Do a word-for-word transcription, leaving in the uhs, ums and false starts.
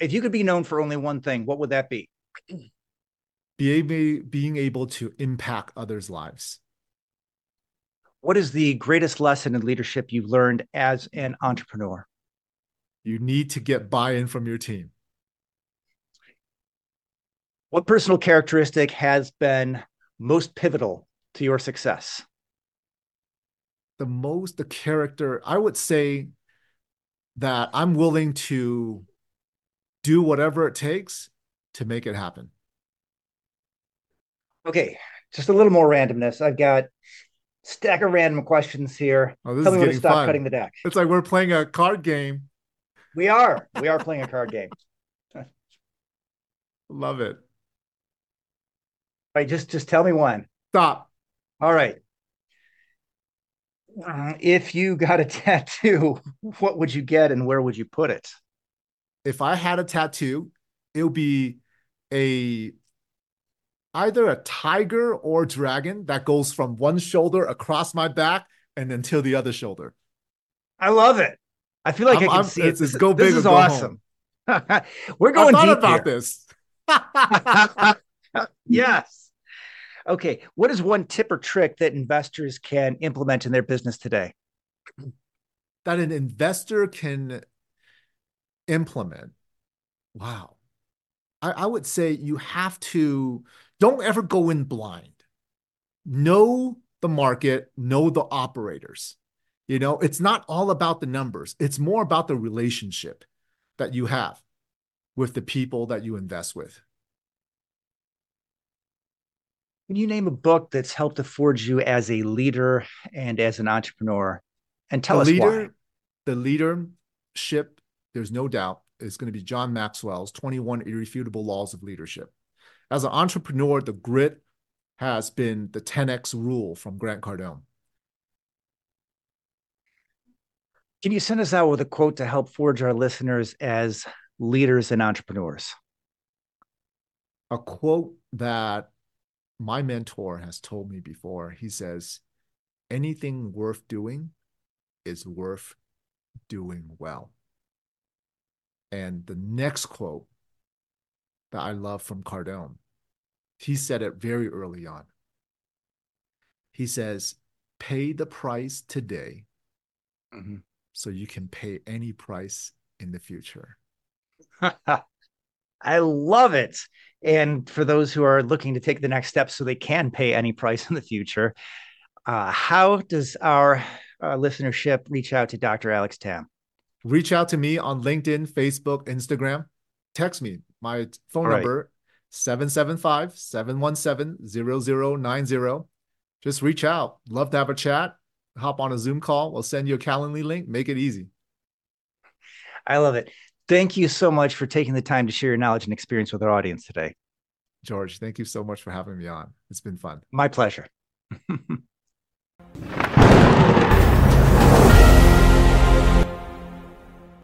if you could be known for only one thing, what would that be? Be, being able to impact others' lives. What is the greatest lesson in leadership you've learned as an entrepreneur? You need to get buy-in from your team. What personal characteristic has been most pivotal to your success? The most, the character, I would say that I'm willing to do whatever it takes to make it happen. Okay, just a little more randomness. I've got stack of random questions here. Oh, this Tell is me when to stop fun. Cutting the deck. It's like we're playing a card game. We are. We are playing a card game. Love it. All right, just, just tell me one. Stop. All right. Uh, if you got a tattoo, what would you get and where would you put it? If I had a tattoo, it would be a either a tiger or dragon that goes from one shoulder across my back and until the other shoulder. I love it. I feel like I'm, I can I'm, see it's, it. It's go big. This is go awesome. We're going I thought deep about here. This. Yes. Okay. What is one tip or trick that investors can implement in their business today? That an investor can implement. Wow. I, I would say you have to, don't ever go in blind. Know the market, know the operators. You know, it's not all about the numbers. It's more about the relationship that you have with the people that you invest with. Can you name a book that's helped afford you as a leader and as an entrepreneur? And tell the us leader, why. The leadership, there's no doubt, is going to be John Maxwell's twenty-one Irrefutable Laws of Leadership. As an entrepreneur, the grit has been the ten X Rule from Grant Cardone. Can you send us out with a quote to help forge our listeners as leaders and entrepreneurs? A quote that my mentor has told me before. He says, anything worth doing is worth doing well. And the next quote that I love from Cardone, he said it very early on. He says, pay the price today mm-hmm. so you can pay any price in the future. I love it. And for those who are looking to take the next step so they can pay any price in the future, uh, how does our uh, listenership reach out to Doctor Alex Tam? Reach out to me on LinkedIn, Facebook, Instagram. Text me. My phone All number, right. seven seven five, seven one seven, zero zero nine zero. Just reach out. Love to have a chat. Hop on a Zoom call. We'll send you a Calendly link. Make it easy. I love it. Thank you so much for taking the time to share your knowledge and experience with our audience today. George, thank you so much for having me on. It's been fun. My pleasure.